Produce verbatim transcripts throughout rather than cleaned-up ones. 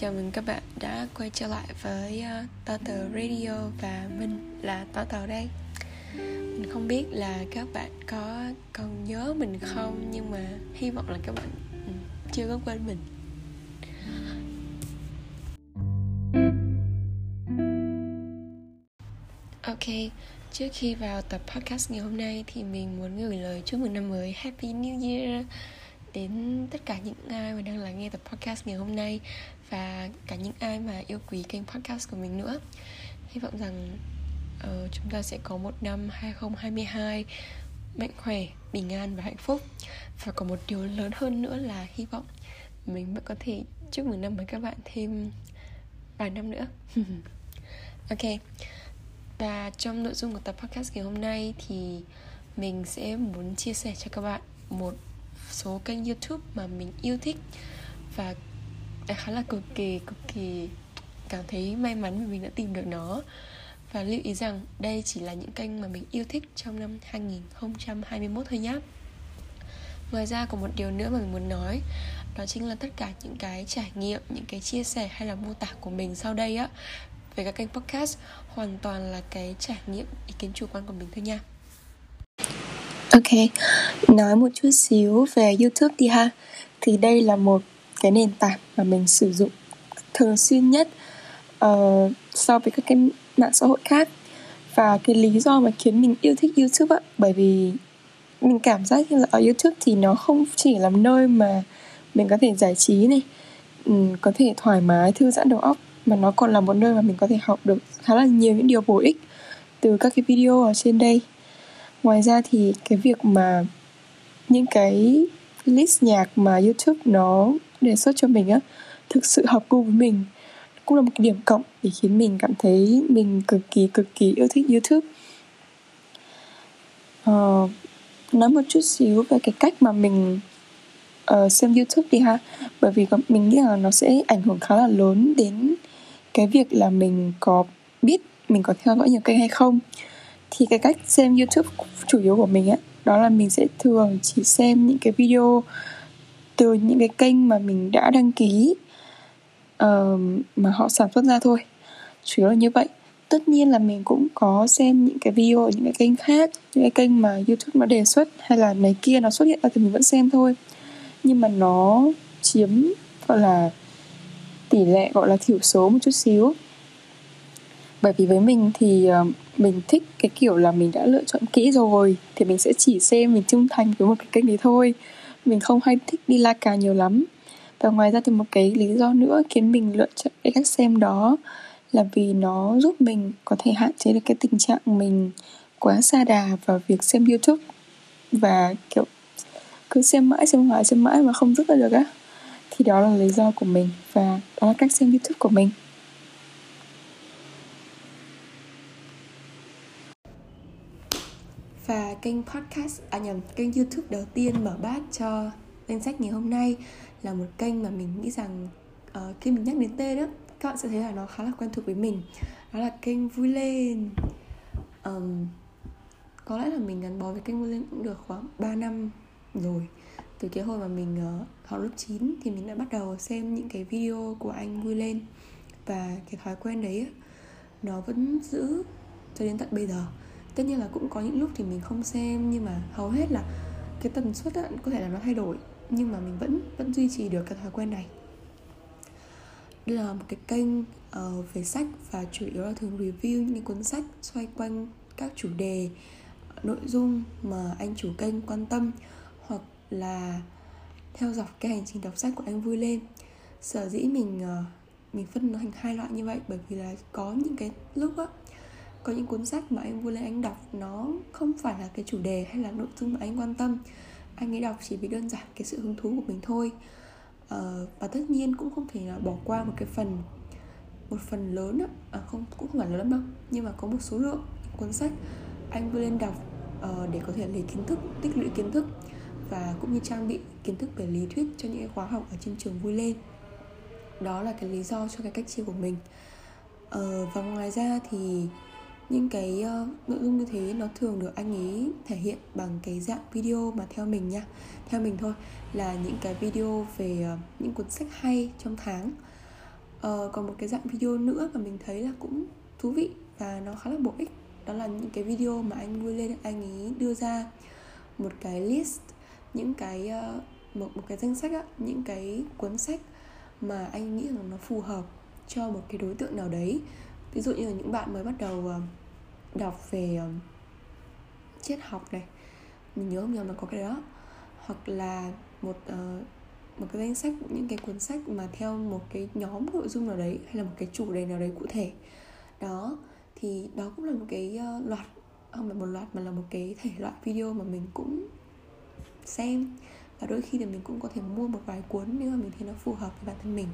Chào mừng các bạn đã quay trở lại với uh, Tò Tàu Radio, và mình là Tò Tàu đây. Mình không biết là các bạn có còn nhớ mình không, nhưng mà hy vọng là các bạn chưa có quên mình. Ok, trước khi vào tập podcast ngày hôm nay thì mình muốn gửi lời chúc mừng năm mới Happy New Year đến tất cả những ai mà đang lắng nghe tập podcast ngày hôm nay, và cả những ai mà yêu quý kênh podcast của mình nữa. Hy vọng rằng uh, chúng ta sẽ có một năm hai không hai hai mạnh khỏe, bình an và hạnh phúc. Và có một điều lớn hơn nữa là hy vọng mình vẫn có thể chúc mừng năm với các bạn thêm vài năm nữa. Ok, và trong nội dung của tập podcast ngày hôm nay thì mình sẽ muốn chia sẻ cho các bạn một số kênh YouTube mà mình yêu thích và khá là cực kỳ cực kỳ cảm thấy may mắn vì mình đã tìm được nó. Và lưu ý rằng đây chỉ là những kênh mà mình yêu thích trong năm hai không hai mốt thôi nhé. Ngoài ra có một điều nữa mà mình muốn nói, đó chính là tất cả những cái trải nghiệm, những cái chia sẻ hay là mô tả của mình sau đây á về các kênh podcast hoàn toàn là cái trải nghiệm, ý kiến chủ quan của mình thôi nha. Ok, nói một chút xíu về YouTube đi ha. Thì đây là một cái nền tảng mà mình sử dụng thường xuyên nhất uh, so với các cái mạng xã hội khác. Và cái lý do mà khiến mình yêu thích YouTube á, bởi vì mình cảm giác như là ở YouTube thì nó không chỉ là nơi mà mình có thể giải trí này, um, có thể thoải mái, thư giãn đầu óc, mà nó còn là một nơi mà mình có thể học được khá là nhiều những điều bổ ích từ các cái video ở trên đây. Ngoài ra thì cái việc mà những cái list nhạc mà YouTube nó đề xuất cho mình á thực sự hợp gu với mình, cũng là một cái điểm cộng để khiến mình cảm thấy mình cực kỳ cực kỳ yêu thích YouTube. uh, Nói một chút xíu về cái cách mà mình uh, xem YouTube đi ha. Bởi vì mình nghĩ là nó sẽ ảnh hưởng khá là lớn đến cái việc là mình có biết mình có theo dõi nhiều kênh hay không. Thì cái cách xem YouTube chủ yếu của mình ấy, đó là mình sẽ thường chỉ xem những cái video từ những cái kênh mà mình đã đăng ký uh, mà họ sản xuất ra thôi. Chủ yếu là như vậy. Tất nhiên là mình cũng có xem những cái video ở những cái kênh khác, những cái kênh mà YouTube nó đề xuất hay là này kia nó xuất hiện ra thì mình vẫn xem thôi. Nhưng mà nó chiếm gọi là tỷ lệ gọi là thiểu số một chút xíu. Bởi vì với mình thì uh, mình thích cái kiểu là mình đã lựa chọn kỹ rồi thì mình sẽ chỉ xem, mình trung thành với một cái kênh đấy thôi. Mình không hay thích đi la cà nhiều lắm. Và ngoài ra thì một cái lý do nữa khiến mình lựa chọn cái cách xem đó là vì nó giúp mình có thể hạn chế được cái tình trạng mình quá sa đà vào việc xem YouTube và kiểu cứ xem mãi, xem hoài, xem mãi mà không dứt ra được á. Thì đó là lý do của mình và đó là cách xem YouTube của mình. Và kênh podcast, à nhầm, kênh YouTube đầu tiên mở bát cho danh sách ngày hôm nay là một kênh mà mình nghĩ rằng uh, khi mình nhắc đến tên đó, các bạn sẽ thấy là nó khá là quen thuộc với mình. Đó là kênh Vui Lên. um, Có lẽ là mình gắn bó với kênh Vui Lên cũng được khoảng ba năm rồi. Từ cái hồi mà mình uh, học lớp chín thì mình đã bắt đầu xem những cái video của anh Vui Lên. Và cái thói quen đấy nó vẫn giữ cho đến tận bây giờ. Tất nhiên là cũng có những lúc thì mình không xem, nhưng mà hầu hết là cái tần suất đó, có thể là nó thay đổi, nhưng mà mình vẫn vẫn duy trì được cái thói quen này. Đây là một cái kênh uh, về sách và chủ yếu là thường review những cái cuốn sách xoay quanh các chủ đề, nội dung mà anh chủ kênh quan tâm, hoặc là theo dọc cái hành trình đọc sách của anh Vui Lên. Sở dĩ mình uh, mình phân nó thành hai loại như vậy bởi vì là có những cái lúc á, có những cuốn sách mà anh Vui Lên anh đọc nó không phải là cái chủ đề hay là nội dung mà anh quan tâm. Anh ấy đọc chỉ vì đơn giản cái sự hứng thú của mình thôi. ờ, Và tất nhiên cũng không thể là bỏ qua một cái phần Một phần lớn à, không, cũng không phải lớn lắm đâu, nhưng mà có một số lượng cuốn sách anh Vui Lên đọc uh, để có thể lấy kiến thức, tích lũy kiến thức, và cũng như trang bị kiến thức về lý thuyết cho những cái khóa học ở trên trường Vui Lên. Đó là cái lý do cho cái cách chia của mình. ờ, Và ngoài ra thì những cái uh, nội dung như thế nó thường được anh ấy thể hiện bằng cái dạng video mà theo mình nha, theo mình thôi, là những cái video về uh, những cuốn sách hay trong tháng. Ờ, còn một cái dạng video nữa mà mình thấy là cũng thú vị và nó khá là bổ ích, đó là những cái video mà anh Vui Lên anh ấy đưa ra một cái list, những cái một, một cái danh sách á, những cái cuốn sách mà anh nghĩ là nó phù hợp cho một cái đối tượng nào đấy. Ví dụ như là những bạn mới bắt đầu đọc về triết học này, mình nhớ không nhầm là có cái đó, hoặc là một uh, một cái danh sách những cái cuốn sách mà theo một cái nhóm nội dung nào đấy hay là một cái chủ đề nào đấy cụ thể. Đó, thì đó cũng là một cái loạt, không phải một loạt mà là một cái thể loại video mà mình cũng xem, và đôi khi thì mình cũng có thể mua một vài cuốn nếu mà mình thấy nó phù hợp với bản thân mình.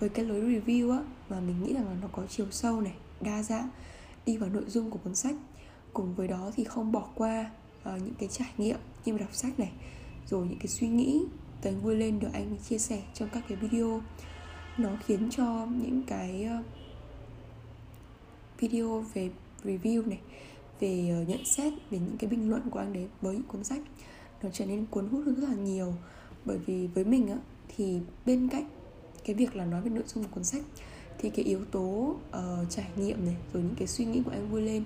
Với cái lối review á, mà mình nghĩ rằng là nó có chiều sâu này, đa dạng, đi vào nội dung của cuốn sách, cùng với đó thì không bỏ qua uh, những cái trải nghiệm khi mà đọc sách này, rồi những cái suy nghĩ tới Vui Lên được anh chia sẻ trong các cái video. Nó khiến cho những cái uh, video về review này, về uh, nhận xét, về những cái bình luận của anh đấy với những cuốn sách, nó trở nên cuốn hút hơn rất là nhiều. Bởi vì với mình á, thì bên cạnh cái việc là nói về nội dung của cuốn sách thì cái yếu tố uh, trải nghiệm này, rồi những cái suy nghĩ của anh Vui Lên,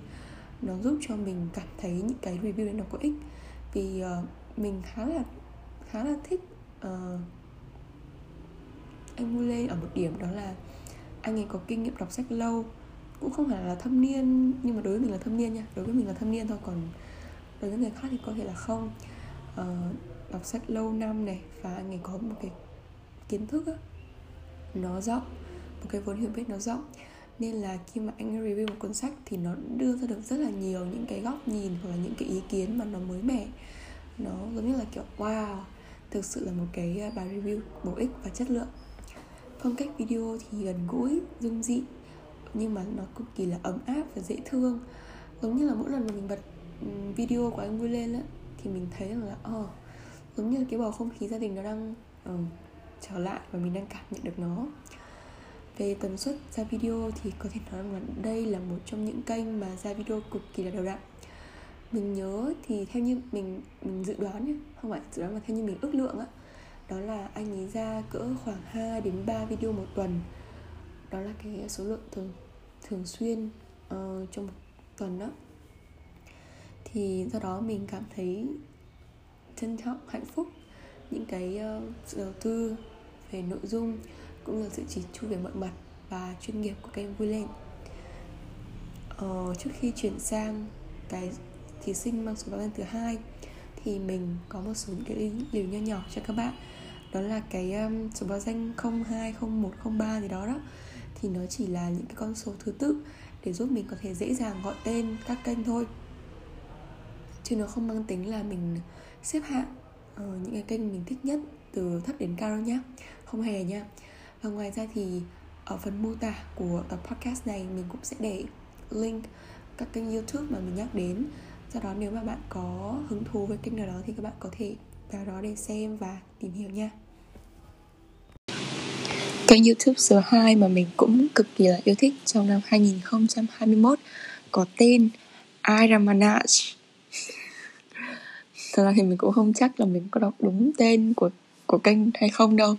nó giúp cho mình cảm thấy những cái review đấy nó có ích. Vì uh, mình khá là khá là thích uh, anh Vui Lên ở một điểm, đó là anh ấy có kinh nghiệm đọc sách lâu, cũng không phải là thâm niên, nhưng mà đối với mình là thâm niên nha, đối với mình là thâm niên thôi, còn đối với người khác thì có thể là không. Uh, đọc sách lâu năm này, và anh ấy có một cái kiến thức á, nó rộng, một cái vốn hiểu biết nó rộng, nên là khi mà anh review một cuốn sách thì nó đưa ra được rất là nhiều những cái góc nhìn hoặc là những cái ý kiến mà nó mới mẻ. Nó giống như là kiểu wow, thực sự là một cái bài review bổ ích và chất lượng. Phong cách video thì gần gũi, dung dị, nhưng mà nó cực kỳ là ấm áp và dễ thương. Giống như là mỗi lần mà mình bật video của anh Vui Lên á, thì mình thấy là oh, giống như là cái bầu không khí gia đình nó đang uh, trở lại và mình đang cảm nhận được nó. Về tần suất ra video thì có thể nói là đây là một trong những kênh mà ra video cực kỳ là đều đặn. Mình nhớ thì theo như mình, mình dự đoán nhé, không phải dự đoán mà theo như mình ước lượng á, đó là anh ấy ra cỡ khoảng hai đến ba video một tuần. Đó là cái số lượng thường, thường xuyên uh, trong một tuần đó. Thì do đó mình cảm thấy trân trọng, hạnh phúc những cái uh, sự đầu tư về nội dung, cũng là sự chỉ chu về mọi mặt và chuyên nghiệp của các em Vui Lên. ờ, Trước khi chuyển sang cái thí sinh mang số báo danh thứ hai, thì mình có một số những cái điều nho nhỏ cho các bạn. Đó là cái um, số báo danh không hai, không một, không ba gì đó đó, thì nó chỉ là những cái con số thứ tự để giúp mình có thể dễ dàng gọi tên các kênh thôi, chứ nó không mang tính là mình xếp hạng ờ, những cái kênh mình thích nhất từ thấp đến cao đâu nhá, không hề nha. Và ngoài ra thì ở phần mô tả của tập podcast này mình cũng sẽ để link các kênh YouTube mà mình nhắc đến. Do đó nếu mà bạn có hứng thú với kênh nào đó thì các bạn có thể vào đó để xem và tìm hiểu nha. Kênh YouTube số hai mà mình cũng cực kỳ là yêu thích trong năm hai không hai mốt có tên Aira Manage. Thật ra thì mình cũng không chắc là mình có đọc đúng tên của, của kênh hay không đâu,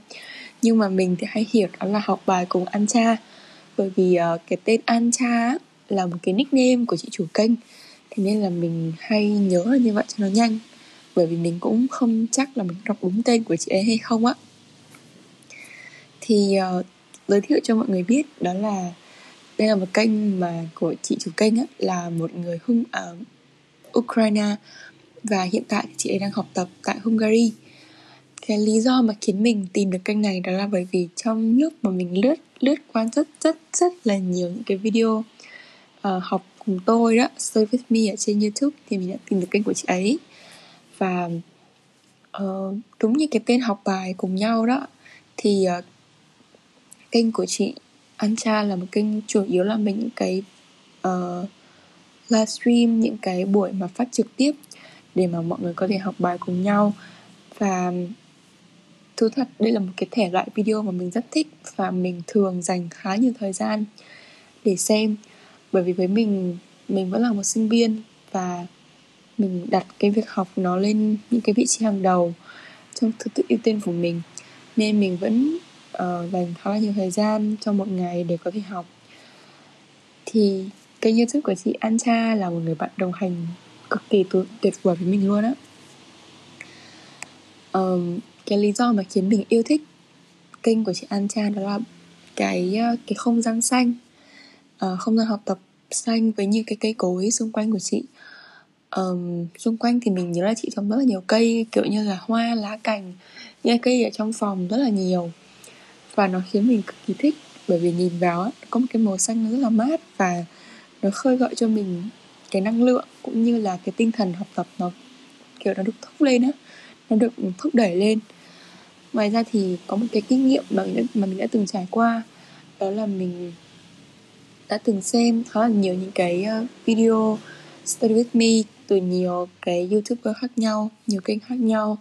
nhưng mà mình thì hay hiểu đó là học bài cùng An Cha. Bởi vì uh, cái tên An Cha là một cái nickname của chị chủ kênh, thế nên là mình hay nhớ là như vậy cho nó nhanh. Bởi vì mình cũng không chắc là mình đọc đúng tên của chị ấy hay không á. Thì uh, giới thiệu cho mọi người biết, đó là đây là một kênh mà của chị chủ kênh á, là một người Hung ở uh, Ukraine, và hiện tại chị ấy đang học tập tại Hungary. Cái lý do mà khiến mình tìm được kênh này đó là bởi vì trong lúc mà mình lướt lướt qua rất rất rất là nhiều những cái video uh, học cùng tôi đó, Stay With Me ở trên YouTube, thì mình đã tìm được kênh của chị ấy. Và uh, đúng như cái tên học bài cùng nhau đó, thì uh, kênh của chị An Cha là một kênh chủ yếu là mình những cái uh, livestream, những cái buổi mà phát trực tiếp để mà mọi người có thể học bài cùng nhau. Và thú thật đây là một cái thể loại video mà mình rất thích, và mình thường dành khá nhiều thời gian để xem. Bởi vì với mình, mình vẫn là một sinh viên, và mình đặt cái việc học nó lên những cái vị trí hàng đầu trong thứ tự ưu tiên của mình, nên mình vẫn uh, uh, dành khá là nhiều thời gian trong một ngày để có thể học. Thì kênh YouTube của chị An Cha là một người bạn đồng hành cực kỳ tuyệt vời với mình luôn á. Um, cái lý do mà khiến mình yêu thích kênh của chị An Cha đó là cái cái không gian xanh, uh, không gian học tập xanh với những cái cây cối xung quanh của chị. Um, xung quanh thì mình nhớ là chị trồng rất là nhiều cây, kiểu như là hoa, lá cành, những cây ở trong phòng rất là nhiều, và nó khiến mình cực kỳ thích, bởi vì nhìn vào có một cái màu xanh nó rất là mát và nó khơi gợi cho mình cái năng lượng cũng như là cái tinh thần học tập, nó kiểu nó được thúc lên á, nó được thúc đẩy lên. Ngoài ra thì có một cái kinh nghiệm mà mình đã, mà mình đã từng trải qua, đó là mình đã từng xem khá là nhiều những cái video study with me từ nhiều cái YouTuber khác nhau, nhiều kênh khác nhau.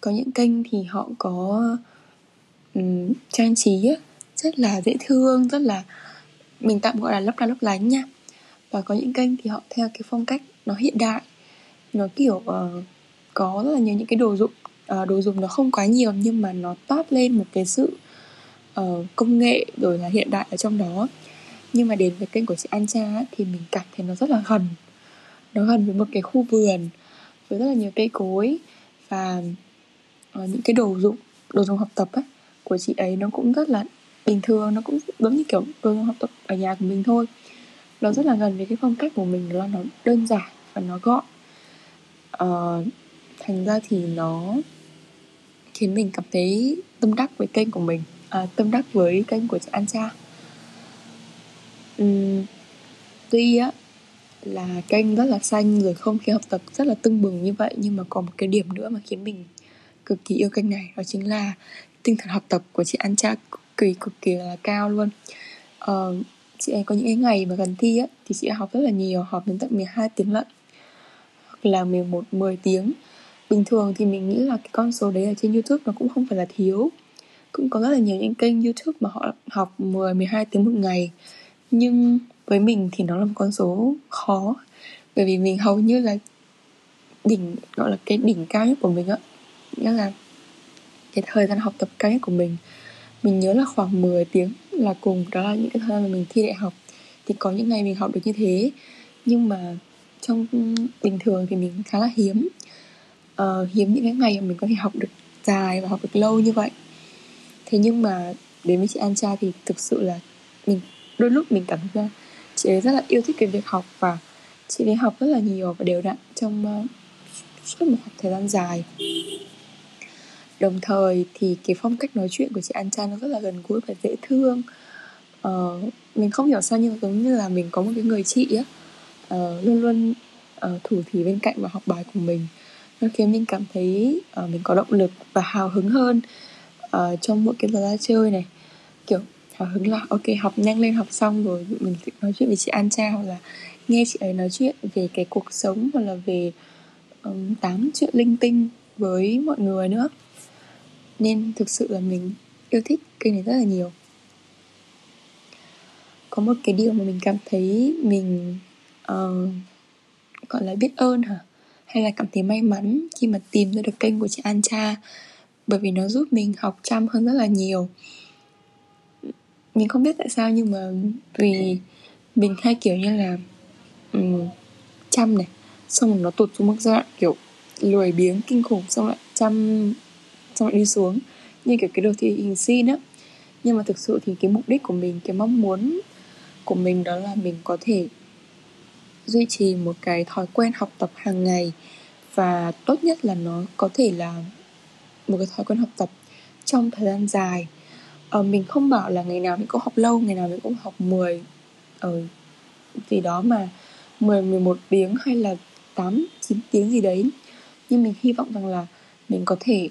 Có những kênh thì họ có um, trang trí á, rất là dễ thương, rất là mình tạm gọi là lấp la lấp lánh nha. Và có những kênh thì họ theo cái phong cách nó hiện đại, nó kiểu uh, có rất là nhiều những cái đồ dụng, uh, đồ dùng nó không quá nhiều nhưng mà nó toát lên một cái sự uh, công nghệ rồi là hiện đại ở trong đó. Nhưng mà đến với kênh của chị An Cha á, thì mình cảm thấy nó rất là gần, nó gần với một cái khu vườn với rất là nhiều cây cối, và uh, những cái đồ dụng, đồ dùng học tập á, của chị ấy nó cũng rất là bình thường, nó cũng giống như kiểu đồ dùng học tập ở nhà của mình thôi. Nó rất là gần với cái phong cách của mình, là nó đơn giản và nó gọn. Uh, thành ra thì nó khiến mình cảm thấy tâm đắc với kênh của mình, à, tâm đắc với kênh của chị An Cha. Uhm, tuy á là kênh rất là xanh rồi không khí học tập rất là tưng bừng như vậy, nhưng mà còn một cái điểm nữa mà khiến mình cực kỳ yêu kênh này, đó chính là tinh thần học tập của chị An Cha cực kỳ cực kỳ là cao luôn. Uh, chị ấy có những cái ngày mà gần thi á thì chị học rất là nhiều, học đến tận mười hai tiếng lận hoặc là mười một mười tiếng. Bình thường thì mình nghĩ là cái con số đấy ở trên YouTube nó cũng không phải là thiếu, cũng có rất là nhiều những kênh YouTube mà họ học mười mười hai tiếng một ngày, nhưng với mình thì nó là một con số khó, bởi vì mình hầu như là đỉnh, gọi là cái đỉnh cao nhất của mình á, nghĩa là cái thời gian học tập cao nhất của mình, mình nhớ là khoảng mười tiếng là cùng. Đó là những cái thời mà mình thi đại học, thì có những ngày mình học được như thế, nhưng mà trong bình thường thì mình khá là hiếm uh, hiếm những cái ngày mà mình có thể học được dài và học được lâu như vậy. Thế nhưng mà đến với chị An Cha thì thực sự là mình đôi lúc mình cảm thấy chị ấy rất là yêu thích cái việc học, và chị ấy học rất là nhiều và đều đặn trong uh, suốt một thời gian dài. Đồng thời thì cái phong cách nói chuyện của chị An Cha nó rất là gần gũi và dễ thương. Ờ, mình không hiểu sao nhưng giống như là mình có một cái người chị á, uh, luôn luôn uh, thủ thỉ bên cạnh và học bài của mình. Nó khiến mình cảm thấy uh, mình có động lực và hào hứng hơn uh, trong mỗi cái giờ ra chơi này. Kiểu hào hứng là ok, học nhanh lên, học xong rồi mình sẽ nói chuyện với chị An Cha, hoặc là nghe chị ấy nói chuyện về cái cuộc sống, hoặc là về um, tám chuyện linh tinh với mọi người nữa. Nên thực sự là mình yêu thích kênh này rất là nhiều. Có một cái điều mà mình cảm thấy mình uh, gọi là biết ơn hả, hay là cảm thấy may mắn khi mà tìm ra được kênh của chị An Cha, bởi vì nó giúp mình học chăm hơn rất là nhiều. Mình không biết tại sao nhưng mà vì mình hay kiểu như là um, chăm này, xong rồi nó tụt xuống mức giai đoạn kiểu lười biếng kinh khủng, xong lại chăm, xong lại đi xuống, như kiểu cái đồ thị hình xin á. Nhưng mà thực sự thì cái mục đích của mình, cái mong muốn của mình đó là mình có thể duy trì một cái thói quen học tập hàng ngày, và tốt nhất là nó có thể là một cái thói quen học tập trong thời gian dài. ờ, Mình không bảo là ngày nào mình cũng học lâu, ngày nào mình cũng học mười ờ, gì đó mà mười, mười một tiếng hay là tám, chín tiếng gì đấy, nhưng mình hy vọng rằng là mình có thể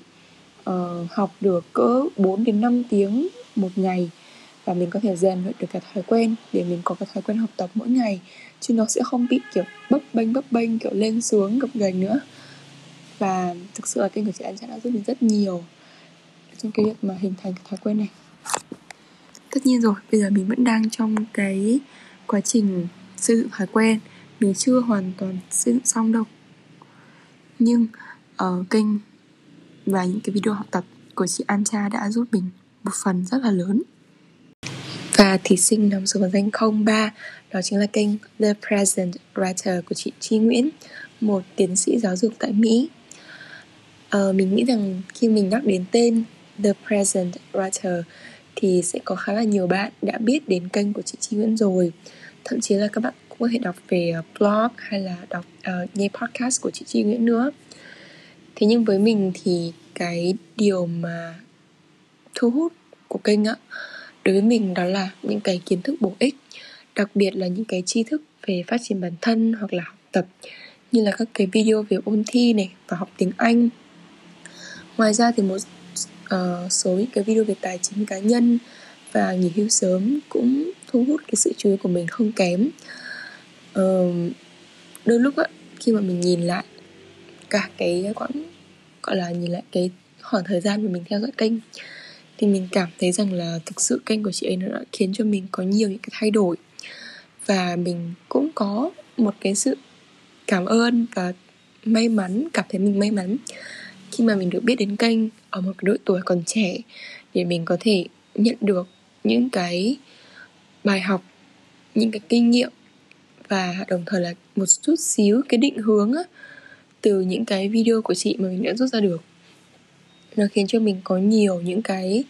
Uh, học được cỡ bốn đến năm tiếng một ngày, và mình có thể rèn luyện được cái thói quen để mình có cái thói quen học tập mỗi ngày, chứ nó sẽ không bị kiểu bấp bênh bấp bênh kiểu lên xuống gập ghềnh nữa. Và thực sự là kênh của chị An Cha đã giúp mình rất nhiều trong cái việc mà hình thành cái thói quen này. Tất nhiên rồi, bây giờ mình vẫn đang trong cái quá trình xây dựng thói quen, mình chưa hoàn toàn xây dựng xong đâu. Nhưng uh, kênh và những cái video học tập của chị An Cha đã giúp mình một phần rất là lớn. Và thí sinh nằm số vào danh không ba, đó chính là kênh The Present Writer của chị Chi Nguyễn, một tiến sĩ giáo dục tại Mỹ. À, mình nghĩ rằng khi mình nhắc đến tên The Present Writer thì sẽ có khá là nhiều bạn đã biết đến kênh của chị Chi Nguyễn rồi. Thậm chí là các bạn cũng có thể đọc về blog hay là đọc uh, nghe podcast của chị Chi Nguyễn nữa. Thế nhưng với mình thì cái điều mà thu hút của kênh á, đối với mình đó là những cái kiến thức bổ ích, đặc biệt là những cái tri thức về phát triển bản thân hoặc là học tập, như là các cái video về ôn thi này và học tiếng Anh. Ngoài ra thì một uh, số những cái video về tài chính cá nhân và nghỉ hưu sớm cũng thu hút cái sự chú ý của mình không kém. Uh, đôi lúc á, khi mà mình nhìn lại cả cái quãng, gọi là nhìn lại cái khoảng thời gian mà mình theo dõi kênh, thì mình cảm thấy rằng là thực sự kênh của chị ấy nó đã khiến cho mình có nhiều những cái thay đổi. Và mình cũng có một cái sự cảm ơn và may mắn, cảm thấy mình may mắn khi mà mình được biết đến kênh ở một cái độ tuổi còn trẻ, để mình có thể nhận được những cái bài học, những cái kinh nghiệm, và đồng thời là một chút xíu cái định hướng á, từ những cái video của chị mà mình đã rút ra được. Nó khiến cho mình có nhiều những cái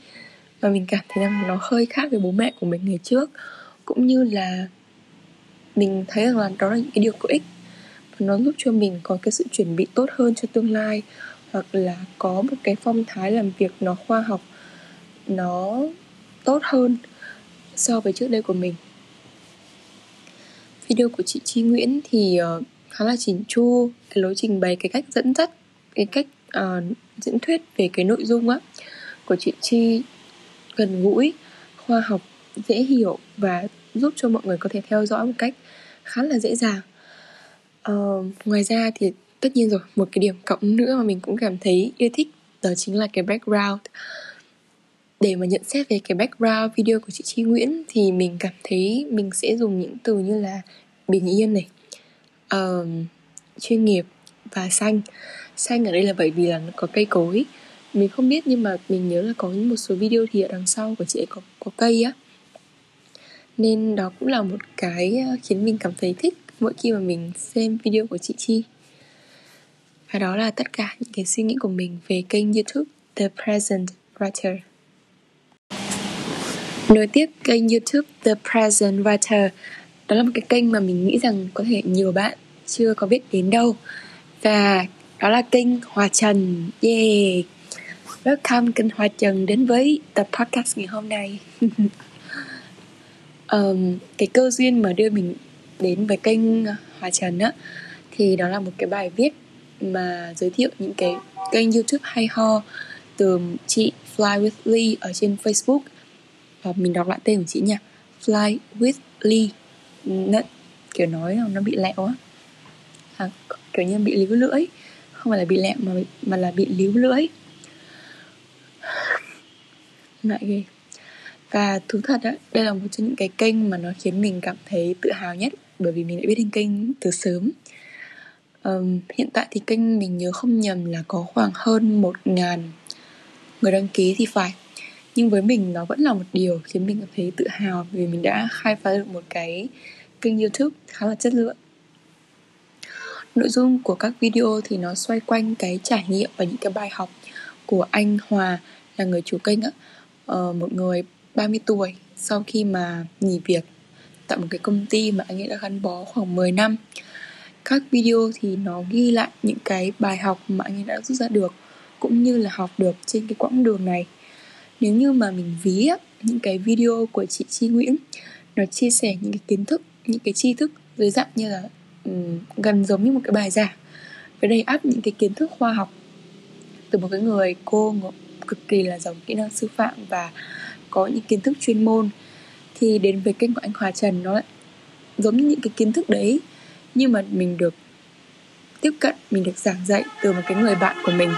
mà mình cảm thấy rằng nó hơi khác với bố mẹ của mình ngày trước, cũng như là mình thấy rằng là đó là những cái điều có ích, và nó giúp cho mình có cái sự chuẩn bị tốt hơn cho tương lai, hoặc là có một cái phong thái làm việc nó khoa học, nó tốt hơn so với trước đây của mình. Video của chị Chi Nguyễn thì khá là chỉnh chu, cái lối trình bày, cái cách dẫn dắt, cái cách uh, diễn thuyết về cái nội dung á của chị Chi gần gũi, khoa học, dễ hiểu và giúp cho mọi người có thể theo dõi một cách khá là dễ dàng. Uh, ngoài ra thì tất nhiên rồi, một cái điểm cộng nữa mà mình cũng cảm thấy yêu thích đó chính là cái background. Để mà nhận xét về cái background video của chị Chi Nguyễn thì mình cảm thấy mình sẽ dùng những từ như là bình yên này, Uh, chuyên nghiệp và xanh. Xanh ở đây là bởi vì là nó có cây cối. Mình không biết nhưng mà mình nhớ là có một số video thì ở đằng sau của chị ấy có, có cây á, nên đó cũng là một cái khiến mình cảm thấy thích mỗi khi mà mình xem video của chị Chi. Và đó là tất cả những cái suy nghĩ của mình về kênh YouTube The Present Writer. Nối tiếp kênh YouTube The Present Writer, đó là một cái kênh mà mình nghĩ rằng có thể nhiều bạn chưa có biết đến đâu, và đó là kênh Hòa Trần. Yeah, welcome kênh Hòa Trần đến với tập podcast ngày hôm nay. um, Cái cơ duyên mà đưa mình đến với kênh Hòa Trần á, thì đó là một cái bài viết mà giới thiệu những cái kênh YouTube hay ho từ chị Fly With Lee ở trên Facebook. Và mình đọc lại tên của chị nha, Fly With Lee. Nó, kiểu nói nó bị lẹo á, à, kiểu như bị líu lưỡi, không phải là bị lẹo mà, mà là bị líu lưỡi ngại ghê. Và thú thật á, đây là một trong những cái kênh mà nó khiến mình cảm thấy tự hào nhất, bởi vì mình đã biết đến kênh từ sớm. um, Hiện tại thì kênh mình nhớ không nhầm là có khoảng hơn một nghìn người đăng ký thì phải. Nhưng với mình nó vẫn là một điều khiến mình cảm thấy tự hào, vì mình đã khai phá được một cái kênh YouTube khá là chất lượng. Nội dung của các video thì nó xoay quanh cái trải nghiệm và những cái bài học của anh Hòa, là người chủ kênh á, ờ, một người ba mươi tuổi sau khi mà nghỉ việc tại một cái công ty mà anh ấy đã gắn bó khoảng mười năm. Các video thì nó ghi lại những cái bài học mà anh ấy đã rút ra được, cũng như là học được trên cái quãng đường này. Nếu như mà mình ví những cái video của chị Chi Nguyễn, nó chia sẻ những cái kiến thức, những cái tri thức dưới dạng như là um, gần giống như một cái bài giảng, với đầy ắp những cái kiến thức khoa học từ một cái người cô cực kỳ là giàu kỹ năng sư phạm và có những kiến thức chuyên môn. Thì đến với kênh của anh Hòa Trần, nó giống như những cái kiến thức đấy, nhưng mà mình được tiếp cận, mình được giảng dạy từ một cái người bạn của mình,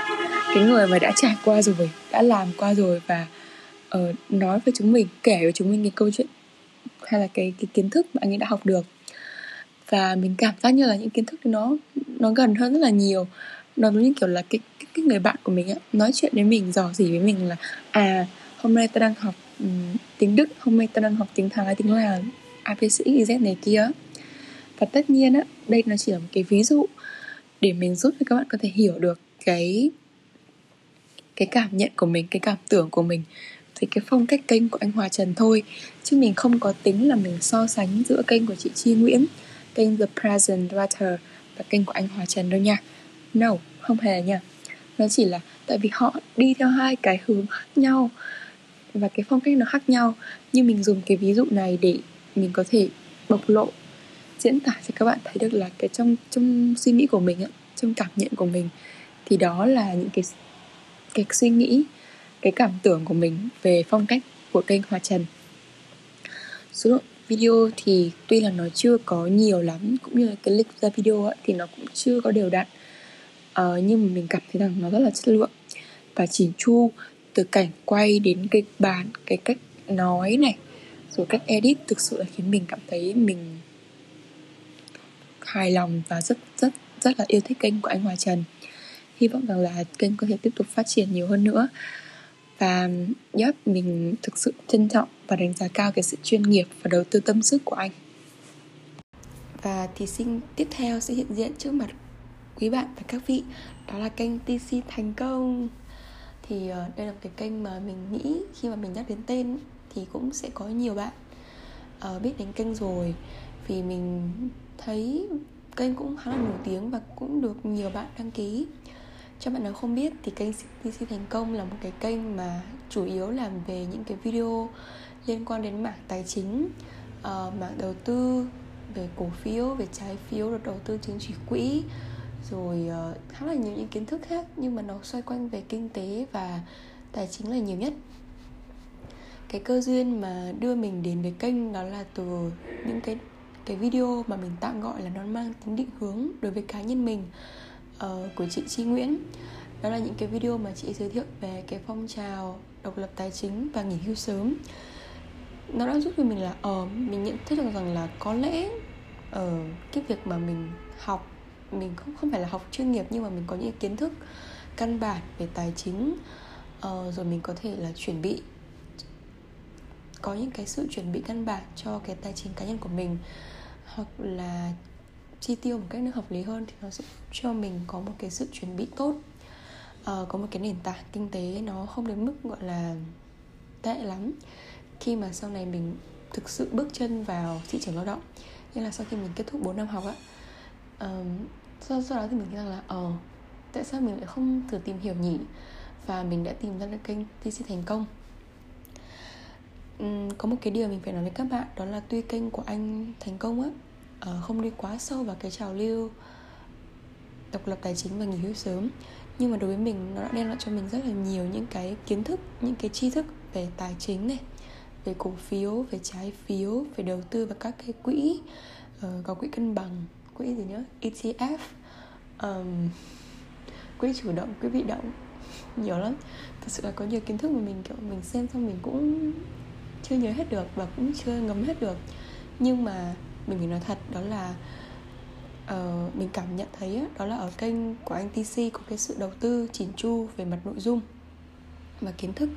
cái người mà đã trải qua rồi, đã làm qua rồi, và uh, nói với chúng mình, kể với chúng mình cái câu chuyện hay là cái, cái kiến thức mà anh ấy đã học được. Và mình cảm giác như là những kiến thức nó nó gần hơn rất là nhiều. Nó giống như kiểu là cái, cái, cái người bạn của mình ấy, nói chuyện với mình, dò dỉ với mình là à, hôm nay tao đang học um, tiếng Đức, hôm nay tao đang học tiếng Thái, tiếng Lào, a bê xê ích i dét này kia. Và tất nhiên á, đây nó chỉ là một cái ví dụ để mình giúp cho các bạn có thể hiểu được cái cái cảm nhận của mình, cái cảm tưởng của mình, thì cái phong cách kênh của anh Hòa Trần thôi. Chứ mình không có tính là mình so sánh giữa kênh của chị Chi Nguyễn, kênh The Present Writer và kênh của anh Hòa Trần đâu nha. No, không hề nha. Nó chỉ là tại vì họ đi theo hai cái hướng khác nhau và cái phong cách nó khác nhau. Nhưng mình dùng cái ví dụ này để mình có thể bộc lộ, diễn tả cho các bạn thấy được là cái trong, trong suy nghĩ của mình, trong cảm nhận của mình, thì đó là những cái, cái suy nghĩ, cái cảm tưởng của mình về phong cách của kênh Hòa Trần. Số lượng video thì tuy là nó chưa có nhiều lắm, cũng như là cái lịch ra video ấy, thì nó cũng chưa có đều đặn, ờ, nhưng mà mình cảm thấy rằng nó rất là chất lượng và chỉn chu, từ cảnh quay đến kịch bản, cái cách nói này, rồi cách edit, thực sự là khiến mình cảm thấy mình hài lòng và rất rất rất là yêu thích kênh của anh Hòa Trần. Hy vọng rằng là kênh có thể tiếp tục phát triển nhiều hơn nữa. Và yep, mình thực sự trân trọng và đánh giá cao cái sự chuyên nghiệp và đầu tư tâm sức của anh. Và thí sinh tiếp theo sẽ hiện diện trước mặt quý bạn và các vị, đó là kênh tê xê Thành Công. Thì đây là cái kênh mà mình nghĩ khi mà mình nhắc đến tên thì cũng sẽ có nhiều bạn uh, biết đến kênh rồi, vì mình thấy kênh cũng khá là nổi tiếng và cũng được nhiều bạn đăng ký. Cho bạn nào không biết thì kênh tê xê Thành Công là một cái kênh mà chủ yếu làm về những cái video liên quan đến mảng tài chính, uh, mảng đầu tư, về cổ phiếu, về trái phiếu, được đầu tư chứng chỉ quỹ, rồi uh, khá là nhiều những kiến thức khác, nhưng mà nó xoay quanh về kinh tế và tài chính là nhiều nhất. Cái cơ duyên mà đưa mình đến với kênh đó là từ những cái, cái video mà mình tạm gọi là nó mang tính định hướng đối với cá nhân mình, Uh, của chị Chi Nguyễn. Đó là những cái video mà chị giới thiệu về cái phong trào độc lập tài chính và nghỉ hưu sớm. Nó đã giúp cho mình là uh, mình nhận thức được rằng là có lẽ uh, cái việc mà mình học, mình không, không phải là học chuyên nghiệp, nhưng mà mình có những kiến thức căn bản về tài chính, uh, rồi mình có thể là chuẩn bị, có những cái sự chuẩn bị căn bản cho cái tài chính cá nhân của mình, hoặc là chi tiêu một cách nó hợp lý hơn, thì nó sẽ cho mình có một cái sự chuẩn bị tốt, à, có một cái nền tảng kinh tế nó không đến mức gọi là tệ lắm khi mà sau này mình thực sự bước chân vào thị trường lao động. Nghĩa là sau khi mình kết thúc bốn năm học á, à, sau, sau đó thì mình nghĩ rằng là ờ, tại sao mình lại không thử tìm hiểu nhỉ. Và mình đã tìm ra được kênh tê xê Thành Công. uhm, Có một cái điều mình phải nói với các bạn, đó là tuy kênh của anh Thành Công á không đi quá sâu vào cái trào lưu độc lập tài chính và nghỉ hưu sớm, nhưng mà đối với mình nó đã đem lại cho mình rất là nhiều những cái kiến thức, những cái tri thức về tài chính này, về cổ phiếu, về trái phiếu, về đầu tư và các cái quỹ, uh, có quỹ cân bằng, quỹ gì nữa, e tê ép, um, quỹ chủ động, quỹ bị động, nhiều lắm. Thật sự là có nhiều kiến thức mà mình kiểu mình xem xong mình cũng chưa nhớ hết được và cũng chưa ngấm hết được, nhưng mà mình phải nói thật, đó là uh, mình cảm nhận thấy đó là ở kênh của anh tê xê có cái sự đầu tư chỉn chu về mặt nội dung và kiến thức,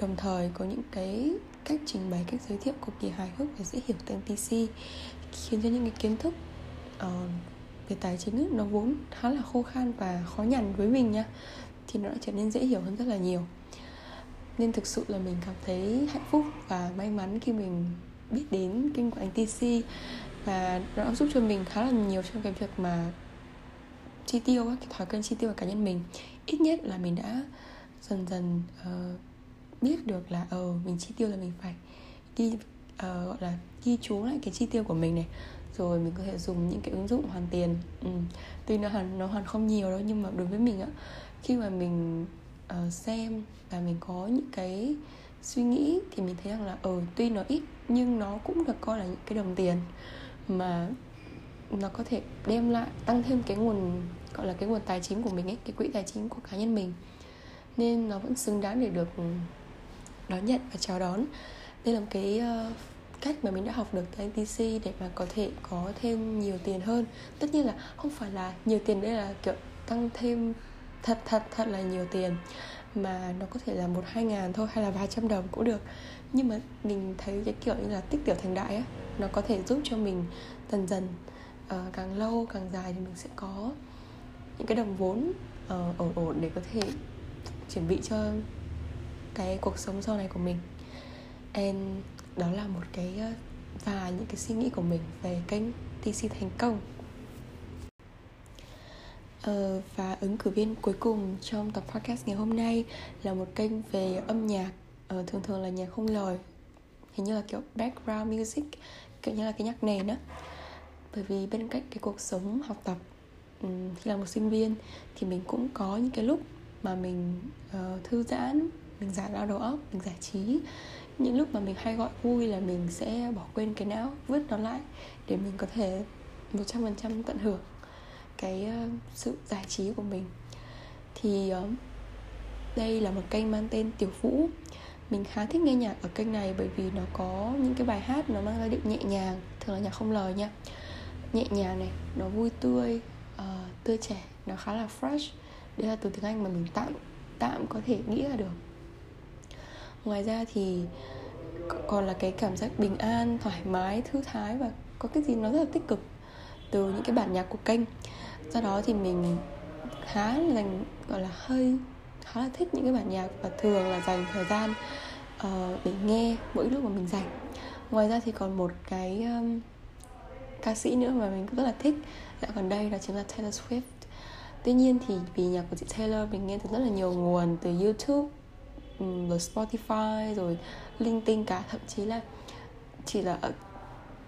đồng thời có những cái cách trình bày, cách giới thiệu cực kỳ hài hước và dễ hiểu từ anh tê xê, khiến cho những cái kiến thức uh, về tài chính nó vốn khá là khô khan và khó nhằn với mình nha, thì nó đã trở nên dễ hiểu hơn rất là nhiều. Nên thực sự là mình cảm thấy hạnh phúc và may mắn khi mình biết đến kênh của anh tê xê, và nó giúp cho mình khá là nhiều trong cái việc mà chi tiêu, cái thói quen chi tiêu của cá nhân mình. Ít nhất là mình đã dần dần uh, biết được là ờ uh, mình chi tiêu là mình phải ghi uh, gọi là ghi chú lại cái chi tiêu của mình này, rồi mình có thể dùng những cái ứng dụng hoàn tiền. Ừ. Tuy nó hoàn nó hoàn không nhiều đâu, nhưng mà đối với mình á, khi mà mình uh, xem và mình có những cái suy nghĩ thì mình thấy rằng là ờ uh, tuy nó ít nhưng nó cũng được coi là những cái đồng tiền mà nó có thể đem lại, tăng thêm cái nguồn, gọi là cái nguồn tài chính của mình ấy, cái quỹ tài chính của cá nhân mình. Nên nó vẫn xứng đáng để được đón nhận và chào đón. Đây là một cái cách mà mình đã học được từ anh tê xê để mà có thể có thêm nhiều tiền hơn. Tất nhiên là không phải là nhiều tiền, đây là kiểu tăng thêm thật thật thật là nhiều tiền, mà nó có thể là một hai ngàn thôi hay là vài trăm đồng cũng được. Nhưng mà mình thấy cái kiểu như là tích tiểu thành đại á, nó có thể giúp cho mình dần dần uh, càng lâu càng dài thì mình sẽ có những cái đồng vốn uh, ổn ổn để có thể chuẩn bị cho cái cuộc sống sau này của mình. And đó là một cái uh, và những cái suy nghĩ của mình về kênh tê xê Thành Công. Uh, và ứng cử viên cuối cùng trong tập podcast ngày hôm nay là một kênh về âm nhạc, uh, thường thường là nhạc không lời, hình như là kiểu background music, kiểu như là cái nhạc nền á. Bởi vì bên cạnh cái cuộc sống học tập um, khi là một sinh viên thì mình cũng có những cái lúc mà mình uh, thư giãn, mình giải lao đầu óc, mình giải trí. Những lúc mà mình hay gọi vui là mình sẽ bỏ quên cái não, vứt nó lại để mình có thể một trăm phần trăm tận hưởng cái sự giải trí của mình. Thì đây là một kênh mang tên Tiểu Vũ. Mình khá thích nghe nhạc ở kênh này bởi vì nó có những cái bài hát nó mang giai điệu nhẹ nhàng, thường là nhạc không lời nha, nhẹ nhàng này, nó vui tươi, uh, tươi trẻ, nó khá là fresh. Đấy là từ tiếng Anh mà mình tạm tạm có thể nghĩ ra được. Ngoài ra thì còn là cái cảm giác bình an, thoải mái, thư thái và có cái gì nó rất là tích cực từ những cái bản nhạc của kênh. Do đó thì mình khá là dành, gọi là hơi khá là thích những cái bản nhạc và thường là dành thời gian uh, để nghe mỗi lúc mà mình rảnh. Ngoài ra thì còn một cái um, ca sĩ nữa mà mình cũng rất là thích dạo gần đây, đó chính là Taylor Swift. Tuy nhiên thì vì nhạc của chị Taylor mình nghe từ rất là nhiều nguồn, từ YouTube, um, rồi Spotify, rồi linh tinh cả, thậm chí là chỉ là ở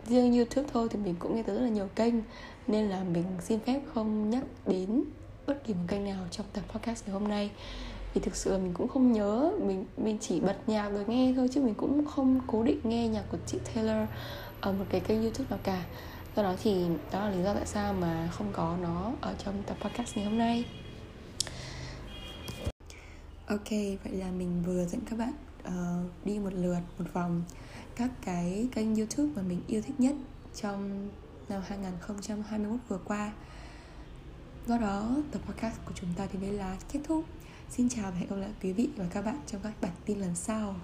riêng YouTube thôi thì mình cũng nghe tới rất là nhiều kênh. Nên là mình xin phép không nhắc đến bất kỳ một kênh nào trong tập podcast ngày hôm nay. Vì thực sự là mình cũng không nhớ, Mình mình chỉ bật nhạc rồi nghe thôi, chứ mình cũng không cố định nghe nhạc của chị Taylor ở một cái kênh YouTube nào cả. Do đó thì đó là lý do tại sao mà không có nó ở trong tập podcast ngày hôm nay. Ok, vậy là mình vừa dẫn các bạn uh, đi một lượt, một vòng các cái kênh YouTube mà mình yêu thích nhất trong năm hai không hai mốt vừa qua. Do đó, tập podcast của chúng ta đến đây là kết thúc. Xin chào và hẹn gặp lại quý vị và các bạn trong các bản tin lần sau.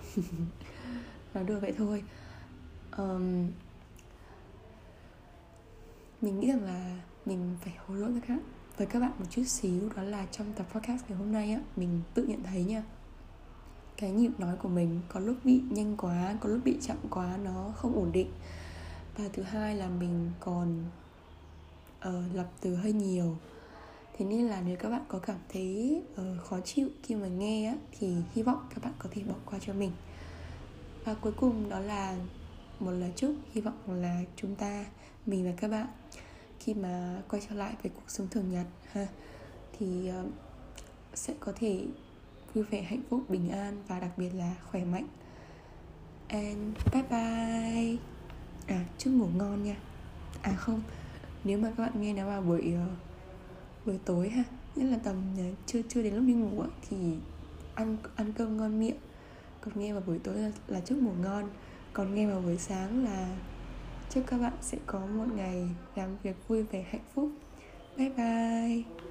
Nói đùa vậy thôi. um, Mình nghĩ rằng là mình phải hối lỗi với các, với các bạn một chút xíu. Đó là trong tập podcast ngày hôm nay á, mình tự nhận thấy nha, cái nhịp nói của mình có lúc bị nhanh quá, có lúc bị chậm quá, nó không ổn định. Và thứ hai là mình còn uh, lặp từ hơi nhiều. Thế nên là nếu các bạn có cảm thấy uh, khó chịu khi mà nghe á, thì hy vọng các bạn có thể bỏ qua cho mình. Và cuối cùng đó là một lời chúc, hy vọng là chúng ta, mình và các bạn, khi mà quay trở lại với cuộc sống thường nhật ha, thì uh, sẽ có thể vui vẻ, hạnh phúc, bình an và đặc biệt là khỏe mạnh. And bye bye. À, chúc ngủ ngon nha. À không, nếu mà các bạn nghe nó vào buổi uh, buổi tối ha, nhất là tầm uh, trưa trưa đến lúc đi ngủ ấy, thì ăn ăn cơm ngon miệng. Còn nghe vào buổi tối là, là chúc ngủ ngon. Còn nghe vào buổi sáng là chúc các bạn sẽ có một ngày làm việc vui vẻ, hạnh phúc. Bye bye.